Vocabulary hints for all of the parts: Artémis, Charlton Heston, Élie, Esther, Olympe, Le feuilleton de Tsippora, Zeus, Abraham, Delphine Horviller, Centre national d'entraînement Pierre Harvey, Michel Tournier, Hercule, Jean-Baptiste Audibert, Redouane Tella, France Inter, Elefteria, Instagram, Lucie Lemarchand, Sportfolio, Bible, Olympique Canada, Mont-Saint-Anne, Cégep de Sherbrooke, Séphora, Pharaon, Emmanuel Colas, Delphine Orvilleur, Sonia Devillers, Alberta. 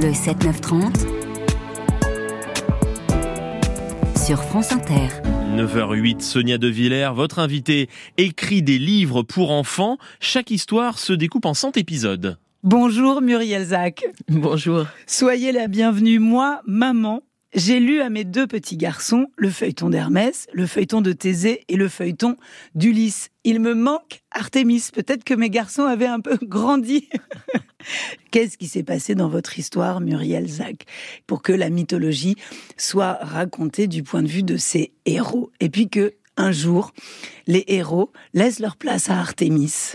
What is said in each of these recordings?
le 7-9-30 sur France Inter. 9h08, Sonia Devillers, votre invitée, écrit des livres pour enfants. Chaque histoire se découpe en 100 épisodes. Bonjour Murielle Szac. Bonjour. Soyez la bienvenue. Moi, maman, j'ai lu à mes deux petits garçons le feuilleton d'Hermès, le feuilleton de Thésée et le feuilleton d'Ulysse. Il me manque Artémis. Peut-être que mes garçons avaient un peu grandi. Qu'est-ce qui s'est passé dans votre histoire, Murielle Szac, pour que la mythologie soit racontée du point de vue de ces héros, et puis que un jour, les héros laissent leur place à Artémis.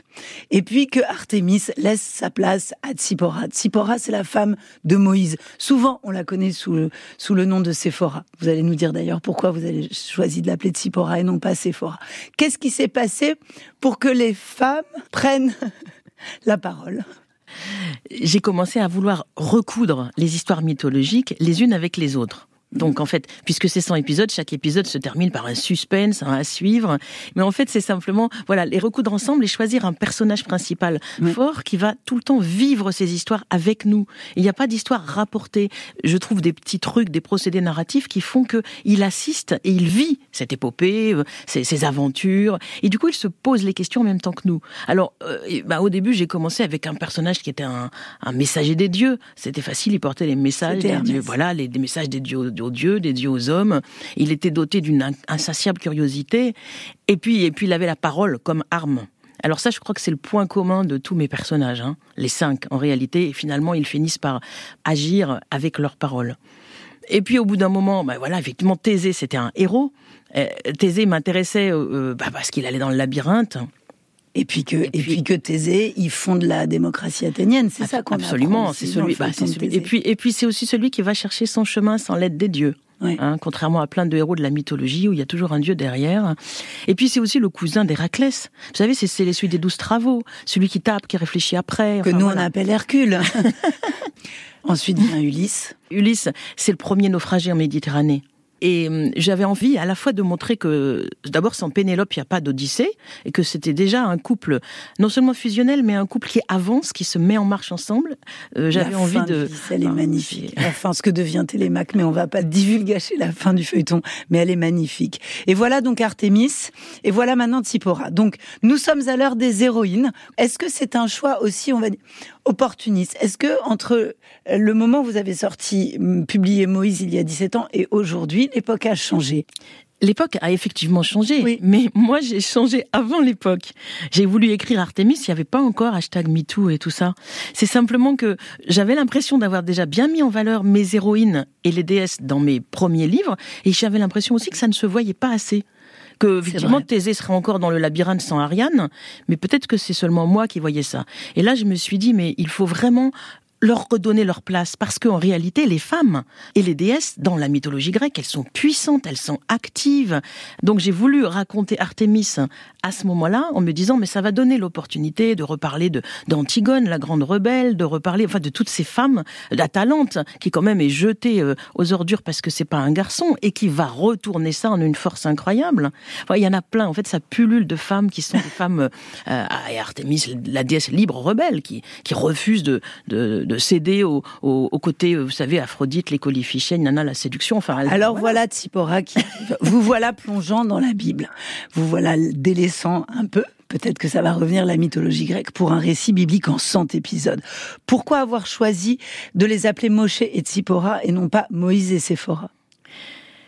Et puis que Artémis laisse sa place à Tsippora. Tsippora, c'est la femme de Moïse. Souvent, on la connaît sous le nom de Séphora. Vous allez nous dire d'ailleurs pourquoi vous avez choisi de l'appeler Tsippora et non pas Séphora. Qu'est-ce qui s'est passé pour que les femmes prennent la parole ? J'ai commencé à vouloir recoudre les histoires mythologiques les unes avec les autres. Donc en fait, puisque c'est 100 épisodes, chaque épisode se termine par un suspense à suivre. Mais en fait, c'est simplement les recoudre ensemble et choisir un personnage principal fort qui va tout le temps vivre ces histoires avec nous. Il n'y a pas d'histoire rapportée. Je trouve des petits trucs, des procédés narratifs qui font qu'il assiste et il vit cette épopée, ces aventures. Et du coup, il se pose les questions en même temps que nous. Alors, au début, j'ai commencé avec un personnage qui était un messager des dieux. C'était facile, il portait les messages des dieux. Voilà, les messages des dieux aux dieux, des dieux aux hommes. Il était doté d'une insatiable curiosité. Et puis il avait la parole comme arme. Alors ça, je crois que c'est le point commun de tous mes personnages, les 5 en réalité. Et finalement, ils finissent par agir avec leur parole. Et puis au bout d'un moment, effectivement, Thésée, c'était un héros. Thésée m'intéressait parce qu'il allait dans le labyrinthe. Et puis que Thésée, il fonde la démocratie athénienne, c'est ça qu'on absolument, c'est celui. C'est celui. Et puis c'est aussi celui qui va chercher son chemin sans l'aide des dieux. Oui. Contrairement à plein de héros de la mythologie où il y a toujours un dieu derrière. Et puis c'est aussi le cousin d'Héraclès. Vous savez, c'est celui des 12 travaux, celui qui tape, qui réfléchit après. On appelle Hercule. Ensuite vient Ulysse. Ulysse, c'est le premier naufragé en Méditerranée. Et j'avais envie à la fois de montrer que, d'abord, sans Pénélope, il n'y a pas d'Odyssée, et que c'était déjà un couple, non seulement fusionnel, mais un couple qui avance, qui se met en marche ensemble. J'avais envie de... La fin de elle est magnifique. La fin, ce que devient Télémaque, mais on ne va pas divulgacher la fin du feuilleton, mais elle est magnifique. Et voilà donc Artémis, et voilà maintenant Tsippora. Donc, nous sommes à l'heure des héroïnes. Est-ce que c'est un choix aussi, on va dire, opportuniste? Est-ce que, entre le moment où vous avez publié Moïse il y a 17 ans, et aujourd'hui, l'époque a changé. L'époque a effectivement changé, oui. Mais moi j'ai changé avant l'époque. J'ai voulu écrire Artémis, il n'y avait pas encore #MeToo et tout ça. C'est simplement que j'avais l'impression d'avoir déjà bien mis en valeur mes héroïnes et les déesses dans mes premiers livres, et j'avais l'impression aussi que ça ne se voyait pas assez. Que, effectivement, Thésée serait encore dans le labyrinthe sans Ariane, mais peut-être que c'est seulement moi qui voyais ça. Et là je me suis dit, mais il faut vraiment leur redonner leur place, parce qu'en réalité, les femmes et les déesses, dans la mythologie grecque, elles sont puissantes, elles sont actives. Donc j'ai voulu raconter Artémis à ce moment-là, en me disant, mais ça va donner l'opportunité de reparler d'Antigone, la grande rebelle, de reparler de toutes ces femmes, d'Atalante, qui quand même est jetée aux ordures parce que c'est pas un garçon, et qui va retourner ça en une force incroyable. Il y en a plein, en fait, ça pullule de femmes qui sont des femmes, et Artémis, la déesse libre rebelle, qui refuse de céder au côté, vous savez, Aphrodite, les colifichets, nana, la séduction. Voilà Tsippora qui... vous voilà plongeant dans la Bible. Vous voilà délaissant un peu. Peut-être que ça va revenir la mythologie grecque pour un récit biblique en 100 épisodes. Pourquoi avoir choisi de les appeler Moshé et Tsippora et non pas Moïse et Séphora ?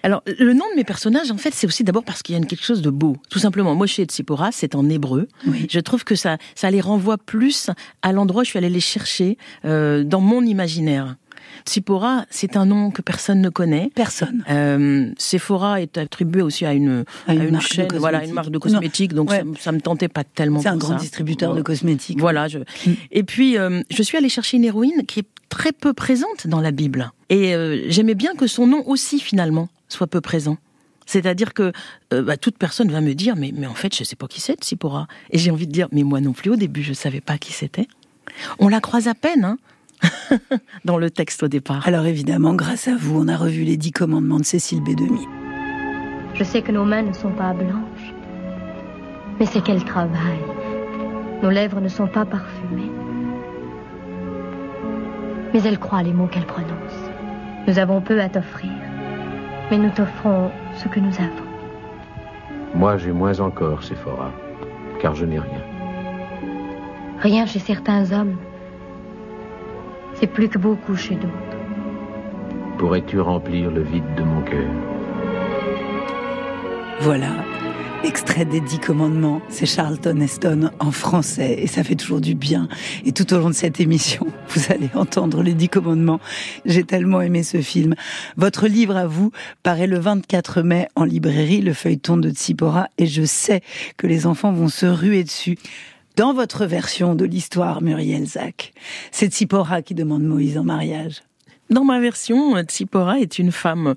Alors, le nom de mes personnages, en fait, c'est aussi d'abord parce qu'il y a quelque chose de beau. Tout simplement, Moshé et Tsippora, c'est en hébreu. Oui. Je trouve que ça les renvoie plus à l'endroit où je suis allée les chercher dans mon imaginaire. Tsippora, c'est un nom que personne ne connaît. Personne. Sephora est attribuée aussi à une chaîne, une marque de cosmétiques, donc ça me tentait pas tellement. C'est un grand distributeur de cosmétiques. Voilà. Et puis, je suis allée chercher une héroïne qui est très peu présente dans la Bible. Et j'aimais bien que son nom aussi, finalement, soit peu présent. C'est-à-dire que toute personne va me dire « mais en fait, je ne sais pas qui c'est, Tsippora ». Et j'ai envie de dire « mais moi non plus, au début, je ne savais pas qui c'était ». On la croise à peine, dans le texte au départ. Alors évidemment, grâce à vous, on a revu les 10 commandements de Cecil B. DeMille. Je sais que nos mains ne sont pas blanches, mais c'est quel travail. Nos lèvres ne sont pas parfumées. mais elle croit les mots qu'elle prononce. Nous avons peu à t'offrir, mais nous t'offrons ce que nous avons. Moi, j'ai moins encore, Séphora, car je n'ai rien. Rien chez certains hommes, c'est plus que beaucoup chez d'autres. Pourrais-tu remplir le vide de mon cœur? Voilà, extrait des 10 commandements, c'est Charlton Heston en français, et ça fait toujours du bien. Et tout au long de cette émission, vous allez entendre les 10 commandements. J'ai tellement aimé ce film. Votre livre à vous paraît le 24 mai en librairie, Le feuilleton de Tsippora, et je sais que les enfants vont se ruer dessus. Dans votre version de l'histoire, Murielle Szac, c'est Tsippora qui demande Moïse en mariage. Dans ma version, Tsippora est une femme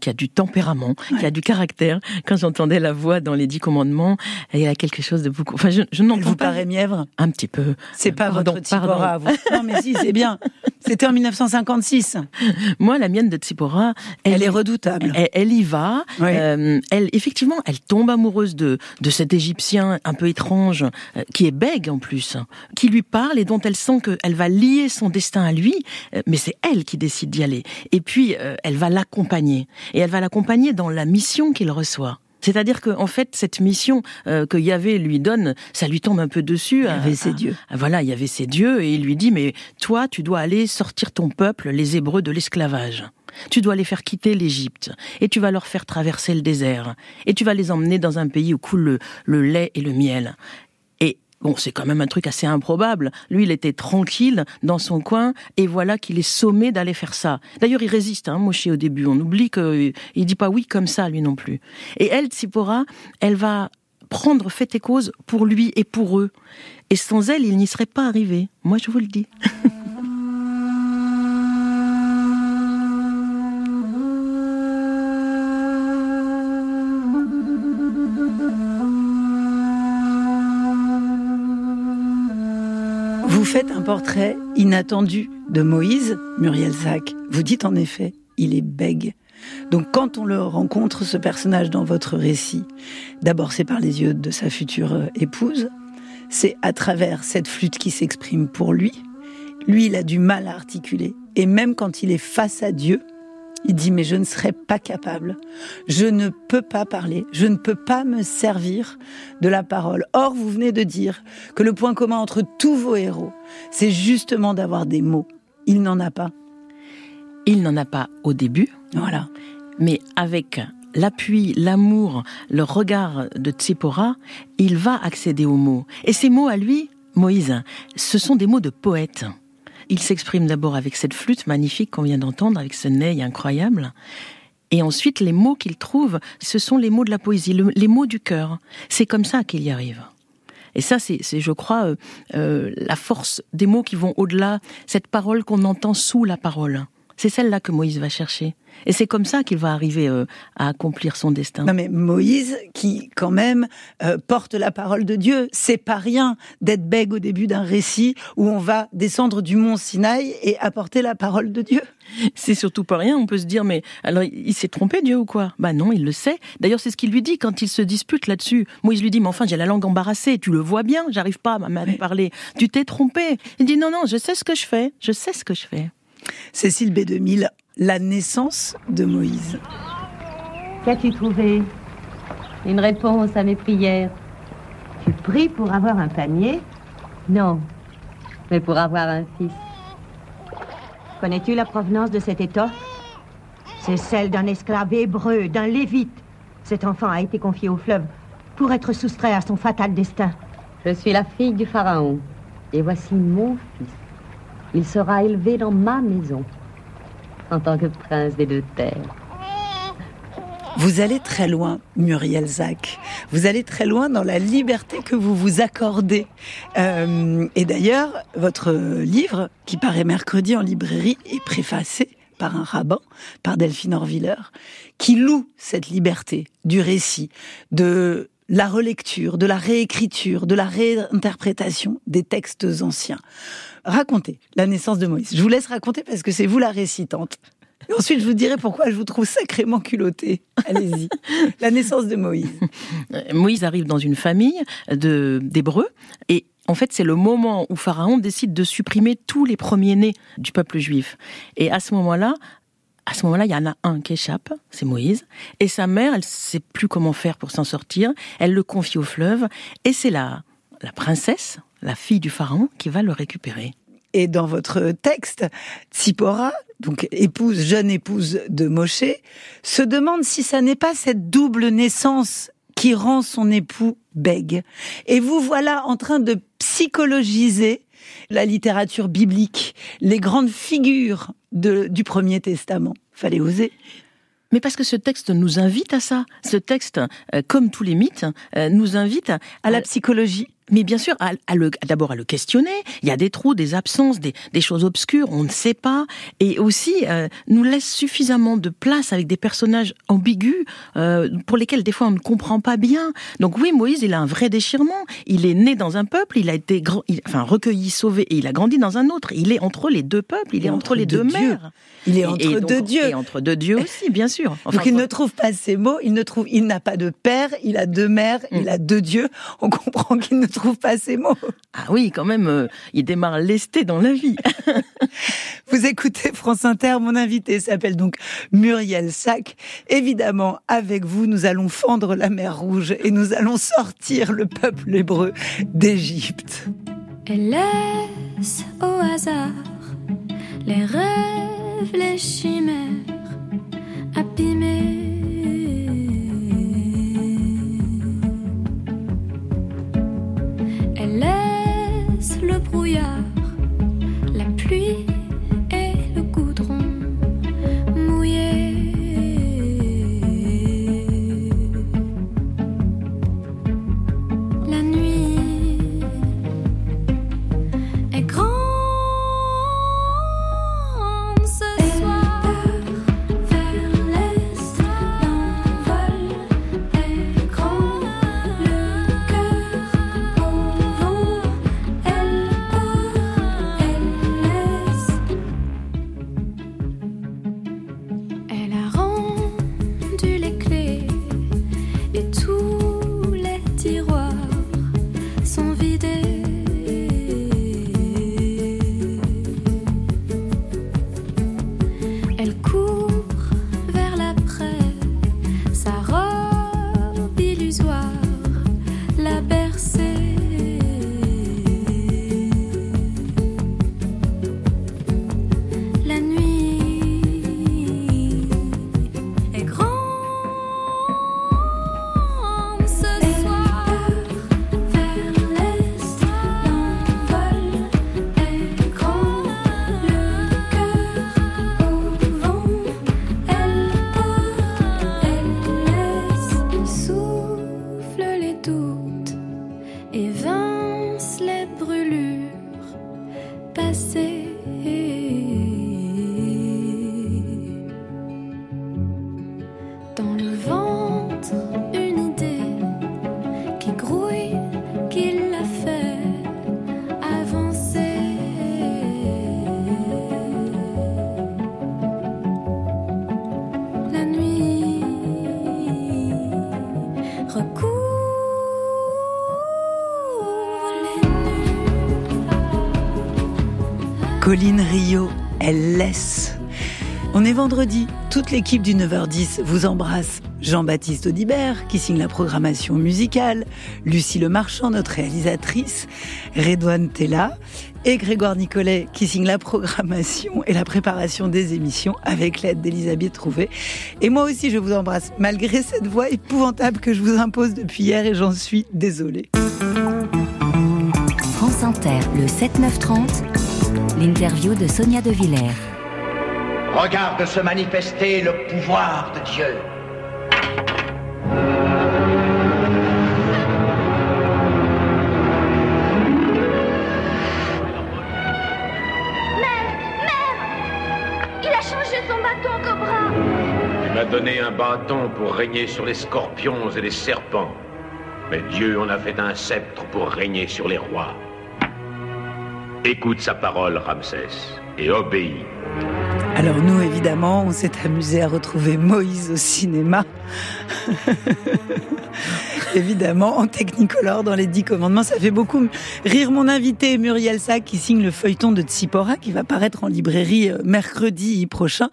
qui a du tempérament, qui a du caractère. Quand j'entendais la voix dans les 10 commandements, elle a quelque chose de beaucoup... Enfin, je n'entends vous pas... Vous paraît mièvre ? Un petit peu. C'est pas votre Tsippora, vous. Non, mais si, c'est bien. C'était en 1956. Moi, la mienne de Tsippora... Elle est redoutable. Elle y va. Oui. Effectivement, elle tombe amoureuse de cet Égyptien un peu étrange, qui est bègue en plus, qui lui parle et dont elle sent qu'elle va lier son destin à lui, mais c'est elle qui décide d'y aller. Et puis, elle va l'accompagner. Et elle va l'accompagner dans la mission qu'il reçoit. C'est-à-dire que, en fait, cette mission que Yahvé lui donne, ça lui tombe un peu dessus. Yahvé, c'est Dieu. Voilà, Yahvé, c'est Dieu, et il lui dit, mais toi, tu dois aller sortir ton peuple, les Hébreux, de l'esclavage. Tu dois les faire quitter l'Égypte, et tu vas leur faire traverser le désert, et tu vas les emmener dans un pays où coule le lait et le miel. Bon, c'est quand même un truc assez improbable. Lui, il était tranquille dans son coin, et voilà qu'il est sommé d'aller faire ça. D'ailleurs, il résiste, Moshé, au début. On oublie qu'il ne dit pas oui comme ça, lui non plus. Et elle, Tsippora, elle va prendre fait et cause pour lui et pour eux. Et sans elle, il n'y serait pas arrivé. Moi, je vous le dis. Vous faites un portrait inattendu de Moïse, Murielle Szac. Vous dites en effet, il est bègue. Donc quand on le rencontre, ce personnage dans votre récit, d'abord c'est par les yeux de sa future épouse, c'est à travers cette flûte qui s'exprime pour lui. Lui, il a du mal à articuler. Et même quand il est face à Dieu, il dit « mais je ne serai pas capable, je ne peux pas parler, je ne peux pas me servir de la parole ». Or, vous venez de dire que le point commun entre tous vos héros, c'est justement d'avoir des mots. Il n'en a pas. Il n'en a pas au début, voilà. Mais avec l'appui, l'amour, le regard de Tsippora, il va accéder aux mots. Et ces mots à lui, Moïse, ce sont des mots de poète. Il s'exprime d'abord avec cette flûte magnifique qu'on vient d'entendre, avec ce ney incroyable. Et ensuite, les mots qu'il trouve, ce sont les mots de la poésie, les mots du cœur. C'est comme ça qu'il y arrive. Et ça, c'est je crois, la force des mots qui vont au-delà, cette parole qu'on entend sous la parole. C'est celle-là que Moïse va chercher. Et c'est comme ça qu'il va arriver à accomplir son destin. Non mais Moïse, qui quand même porte la parole de Dieu, c'est pas rien d'être bègue au début d'un récit où on va descendre du mont Sinaï et apporter la parole de Dieu. C'est surtout pas rien, on peut se dire, mais alors il s'est trompé Dieu ou quoi ? Bah non, il le sait. D'ailleurs c'est ce qu'il lui dit quand ils se disputent là-dessus. Moïse lui dit, mais enfin j'ai la langue embarrassée, tu le vois bien, j'arrive pas à parler. Tu t'es trompé. Il dit, non, je sais ce que je fais, je sais ce que je fais. Cecil B. DeMille, la naissance de Moïse. Qu'as-tu trouvé ? Une réponse à mes prières. Tu pries pour avoir un panier ? Non, mais pour avoir un fils. Connais-tu la provenance de cette étoffe ? C'est celle d'un esclave hébreu, d'un lévite. Cet enfant a été confié au fleuve pour être soustrait à son fatal destin. Je suis la fille du Pharaon, et voici mon fils. Il sera élevé dans ma maison, en tant que prince des 2 terres. Vous allez très loin, Murielle Szac. Vous allez très loin dans la liberté que vous vous accordez. Et d'ailleurs, votre livre, qui paraît mercredi en librairie, est préfacé par un rabbin, par Delphine Orvilleur, qui loue cette liberté du récit, de la relecture, de la réécriture, de la réinterprétation des textes anciens. Racontez la naissance de Moïse. Je vous laisse raconter parce que c'est vous la récitante. Et ensuite, je vous dirai pourquoi je vous trouve sacrément culottée. Allez-y. La naissance de Moïse. Moïse arrive dans une famille d'Hébreux et en fait, c'est le moment où Pharaon décide de supprimer tous les premiers-nés du peuple juif. Et à ce moment-là, il y en a un qui échappe, c'est Moïse. Et sa mère, elle ne sait plus comment faire pour s'en sortir. Elle le confie au fleuve. Et c'est la princesse, la fille du Pharaon, qui va le récupérer. Et dans votre texte, Tsippora, donc jeune épouse de Moshé, se demande si ça n'est pas cette double naissance qui rend son époux bègue. Et vous voilà en train de psychologiser la littérature biblique, les grandes figures du Premier Testament. Fallait oser. Mais parce que ce texte nous invite à ça. Ce texte, comme tous les mythes, nous invite à la psychologie. Mais bien sûr, d'abord à le questionner. Il y a des trous, des absences, des choses obscures, on ne sait pas. Et aussi, nous laisse suffisamment de place avec des personnages ambigus pour lesquels, des fois, on ne comprend pas bien. Donc oui, Moïse, il a un vrai déchirement. Il est né dans un peuple, il a été recueilli, sauvé, et il a grandi dans un autre. Il est entre les deux peuples, il est entre les deux mers. Il est entre deux dieux. Et entre deux dieux aussi, bien sûr. Enfin, donc il ne trouve pas ses mots, il n'a pas de père, il a deux mères, il a deux dieux. On comprend qu'il ne trouve pas ces mots. Ah oui, quand même, il démarre lesté dans la vie. Vous écoutez France Inter, mon invitée s'appelle donc Murielle Szac. Évidemment, avec vous, nous allons fendre la mer Rouge et nous allons sortir le peuple hébreu d'Égypte. Elle laisse au hasard les rêves, les chimères abîmées. Elle laisse le brouillard, la pluie et le goudron mouillé. La nuit est grande ce soir. Elle part vers l'est, l'envol est grand, le cœur au. Colline Rio, elle laisse. On est vendredi, toute l'équipe du 9h10 vous embrasse. Jean-Baptiste Audibert, qui signe la programmation musicale, Lucie Lemarchand, notre réalisatrice, Redouane Tella et Grégoire Nicolet, qui signe la programmation et la préparation des émissions avec l'aide d'Elisabeth Trouvé. Et moi aussi, je vous embrasse, malgré cette voix épouvantable que je vous impose depuis hier et j'en suis désolée. France Inter, le 7-9-30. L'interview de Sonia Devillers. Regarde se manifester le pouvoir de Dieu. Mère! Il a changé son bâton, Cobra! Il m'a donné un bâton pour régner sur les scorpions et les serpents. Mais Dieu en a fait un sceptre pour régner sur les rois. Écoute sa parole, Ramsès, et obéis. Alors nous, évidemment, on s'est amusé à retrouver Moïse au cinéma. Évidemment, en technicolor, dans les 10 commandements, ça fait beaucoup rire mon invité Murielle Szac, qui signe le feuilleton de Tsippora, qui va paraître en librairie mercredi prochain.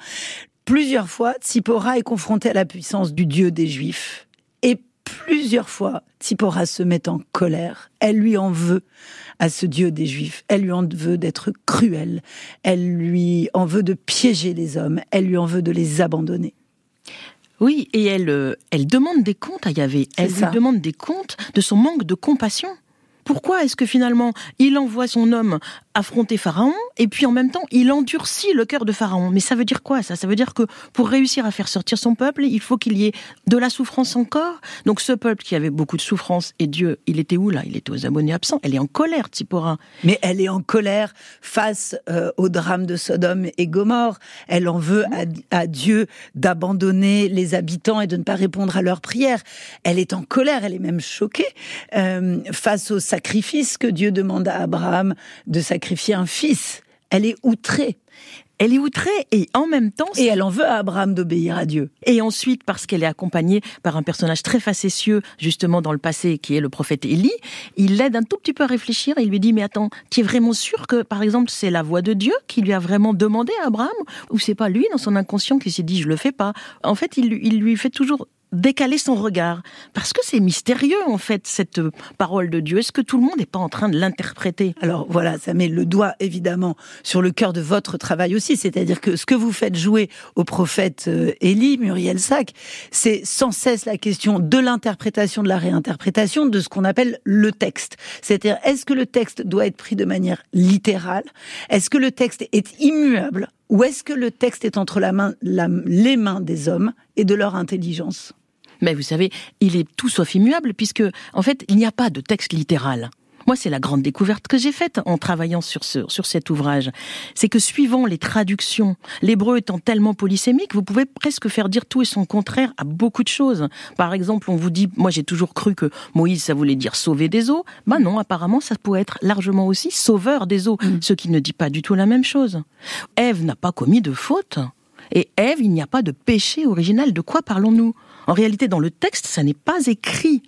Plusieurs fois, Tsippora est confrontée à la puissance du dieu des Juifs. Et plusieurs fois, Tsippora se met en colère. Elle lui en veut à ce dieu des Juifs. Elle lui en veut d'être cruelle. Elle lui en veut de piéger les hommes. Elle lui en veut de les abandonner. Oui, et elle demande des comptes à Yahvé. Elle lui demande des comptes de son manque de compassion. Pourquoi est-ce que finalement, il envoie son homme affronter Pharaon, et puis en même temps, il endurcit le cœur de Pharaon? Mais ça veut dire quoi, ça? Ça veut dire que pour réussir à faire sortir son peuple, il faut qu'il y ait de la souffrance encore. Donc ce peuple qui avait beaucoup de souffrance, et Dieu, il était où là? Il était aux abonnés absents. Elle est en colère, Tsippora. Mais elle est en colère face au drame de Sodome et Gomorre. Elle en veut à Dieu d'abandonner les habitants et de ne pas répondre à leurs prières. Elle est en colère, elle est même choquée face au sacrifice que Dieu demande à Abraham de sacrifier un fils. Elle est outrée. Elle est outrée et en même temps... Et elle en veut à Abraham d'obéir à Dieu. Et ensuite, parce qu'elle est accompagnée par un personnage très facétieux, justement dans le passé, qui est le prophète Élie, il l'aide un tout petit peu à réfléchir et il lui dit « Mais attends, tu es vraiment sûr que, par exemple, c'est la voix de Dieu qui lui a vraiment demandé à Abraham? Ou c'est pas lui, dans son inconscient, qui s'est dit « Je le fais pas ». En fait, il lui fait toujours... décaler son regard, parce que c'est mystérieux en fait cette parole de Dieu. Est-ce que tout le monde n'est pas en train de l'interpréter? Alors voilà, ça met le doigt évidemment sur le cœur de votre travail aussi, c'est-à-dire que ce que vous faites jouer au prophète Élie, Murielle Szac, c'est sans cesse la question de l'interprétation, de la réinterprétation, de ce qu'on appelle le texte. C'est-à-dire, est-ce que le texte doit être pris de manière littérale? Est-ce que le texte est immuable? Ou est-ce que le texte est entre les mains des hommes et de leur intelligence ? Mais vous savez, il est tout sauf immuable, puisque, en fait, il n'y a pas de texte littéral. Moi, c'est la grande découverte que j'ai faite en travaillant sur cet ouvrage. C'est que suivant les traductions, l'hébreu étant tellement polysémique, vous pouvez presque faire dire tout et son contraire à beaucoup de choses. Par exemple, on vous dit, moi j'ai toujours cru que Moïse, ça voulait dire sauver des eaux. Ben non, apparemment, ça pourrait être largement aussi sauveur des eaux, ce qui ne dit pas du tout la même chose. Ève n'a pas commis de faute. Et Ève, il n'y a pas de péché original. De quoi parlons-nous? En réalité, dans le texte, ça n'est pas écrit.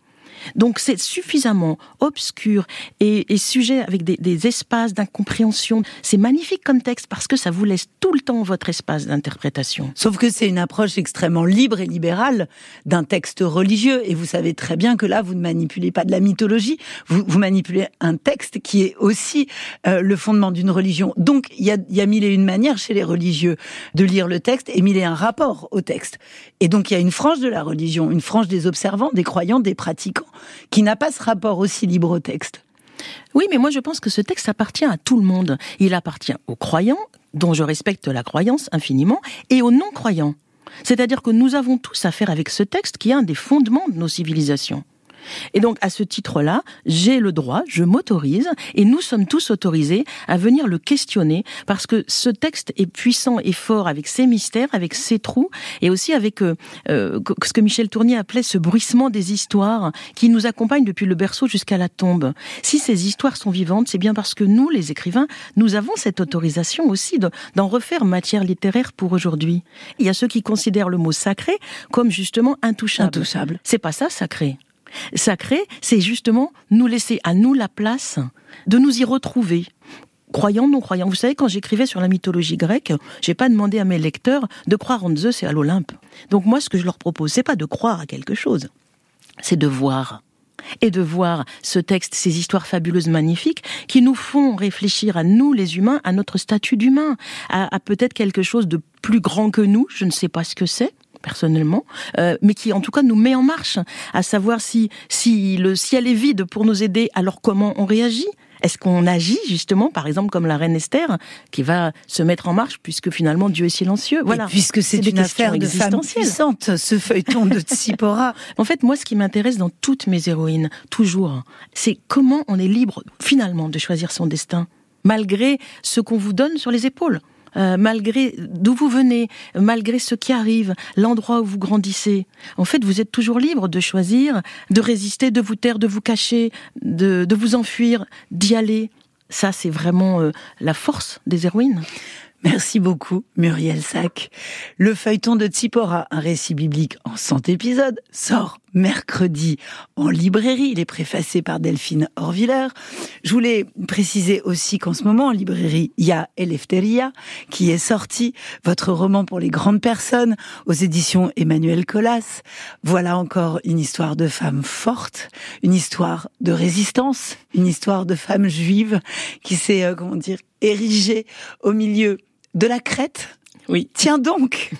Donc c'est suffisamment obscur et sujet avec des espaces d'incompréhension. C'est magnifique comme texte parce que ça vous laisse tout le temps votre espace d'interprétation. Sauf que c'est une approche extrêmement libre et libérale d'un texte religieux. Et vous savez très bien que là, vous ne manipulez pas de la mythologie, vous manipulez un texte qui est aussi le fondement d'une religion. Donc il y a mille et une manières chez les religieux de lire le texte et mille et un rapports au texte. Et donc il y a une frange de la religion, une frange des observants, des croyants, des pratiquants, qui n'a pas ce rapport aussi libre au texte. Oui, mais moi je pense que ce texte appartient à tout le monde. Il appartient aux croyants, dont je respecte la croyance infiniment, et aux non-croyants. C'est-à-dire que nous avons tous affaire avec ce texte qui est un des fondements de nos civilisations. Et donc, à ce titre-là, j'ai le droit, je m'autorise, et nous sommes tous autorisés à venir le questionner, parce que ce texte est puissant et fort avec ses mystères, avec ses trous, et aussi avec ce que Michel Tournier appelait ce bruissement des histoires qui nous accompagne depuis le berceau jusqu'à la tombe. Si ces histoires sont vivantes, c'est bien parce que nous, les écrivains, nous avons cette autorisation aussi d'en refaire matière littéraire pour aujourd'hui. Il y a ceux qui considèrent le mot sacré comme justement intouchable. C'est pas ça, sacré. Sacré, c'est justement nous laisser à nous la place de nous y retrouver, croyants, non-croyants. Vous savez, quand j'écrivais sur la mythologie grecque, j'ai pas demandé à mes lecteurs de croire en Zeus et à l'Olympe. Donc moi, ce que je leur propose, c'est pas de croire à quelque chose, c'est de voir. Et de voir ce texte, ces histoires fabuleuses, magnifiques, qui nous font réfléchir à nous, les humains, à notre statut d'humain, à peut-être quelque chose de plus grand que nous, je ne sais pas ce que c'est, personnellement, mais qui en tout cas nous met en marche, à savoir si le ciel est vide pour nous aider, alors comment on réagit? Est-ce qu'on agit justement, par exemple comme la reine Esther, qui va se mettre en marche puisque finalement Dieu est silencieux? Voilà. Et puisque c'est une affaire de femme puissante, ce feuilleton de Tsippora. En fait, moi, ce qui m'intéresse dans toutes mes héroïnes, toujours, c'est comment on est libre finalement de choisir son destin, malgré ce qu'on vous donne sur les épaules. Malgré d'où vous venez, malgré ce qui arrive, l'endroit où vous grandissez. En fait, vous êtes toujours libre de choisir, de résister, de vous taire, de vous cacher, de vous enfuir, d'y aller. Ça, c'est vraiment la force des héroïnes. Merci beaucoup, Murielle Szac. Le feuilleton de Tsippora, un récit biblique en 100 épisodes, sort mercredi en librairie. Il est préfacé par Delphine Horviller. Je voulais préciser aussi qu'en ce moment, en librairie, il y a Elefteria qui est sorti, votre roman pour les grandes personnes, aux éditions Emmanuel Colas. Voilà encore une histoire de femme forte, une histoire de résistance, une histoire de femme juive qui s'est, érigée au milieu de la Crète. Oui. Tiens donc.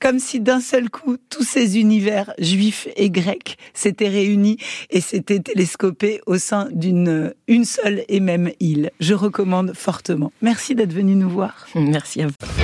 Comme si d'un seul coup, tous ces univers juifs et grecs s'étaient réunis et s'étaient télescopés au sein d'une seule et même île. Je recommande fortement. Merci d'être venu nous voir. Merci à vous.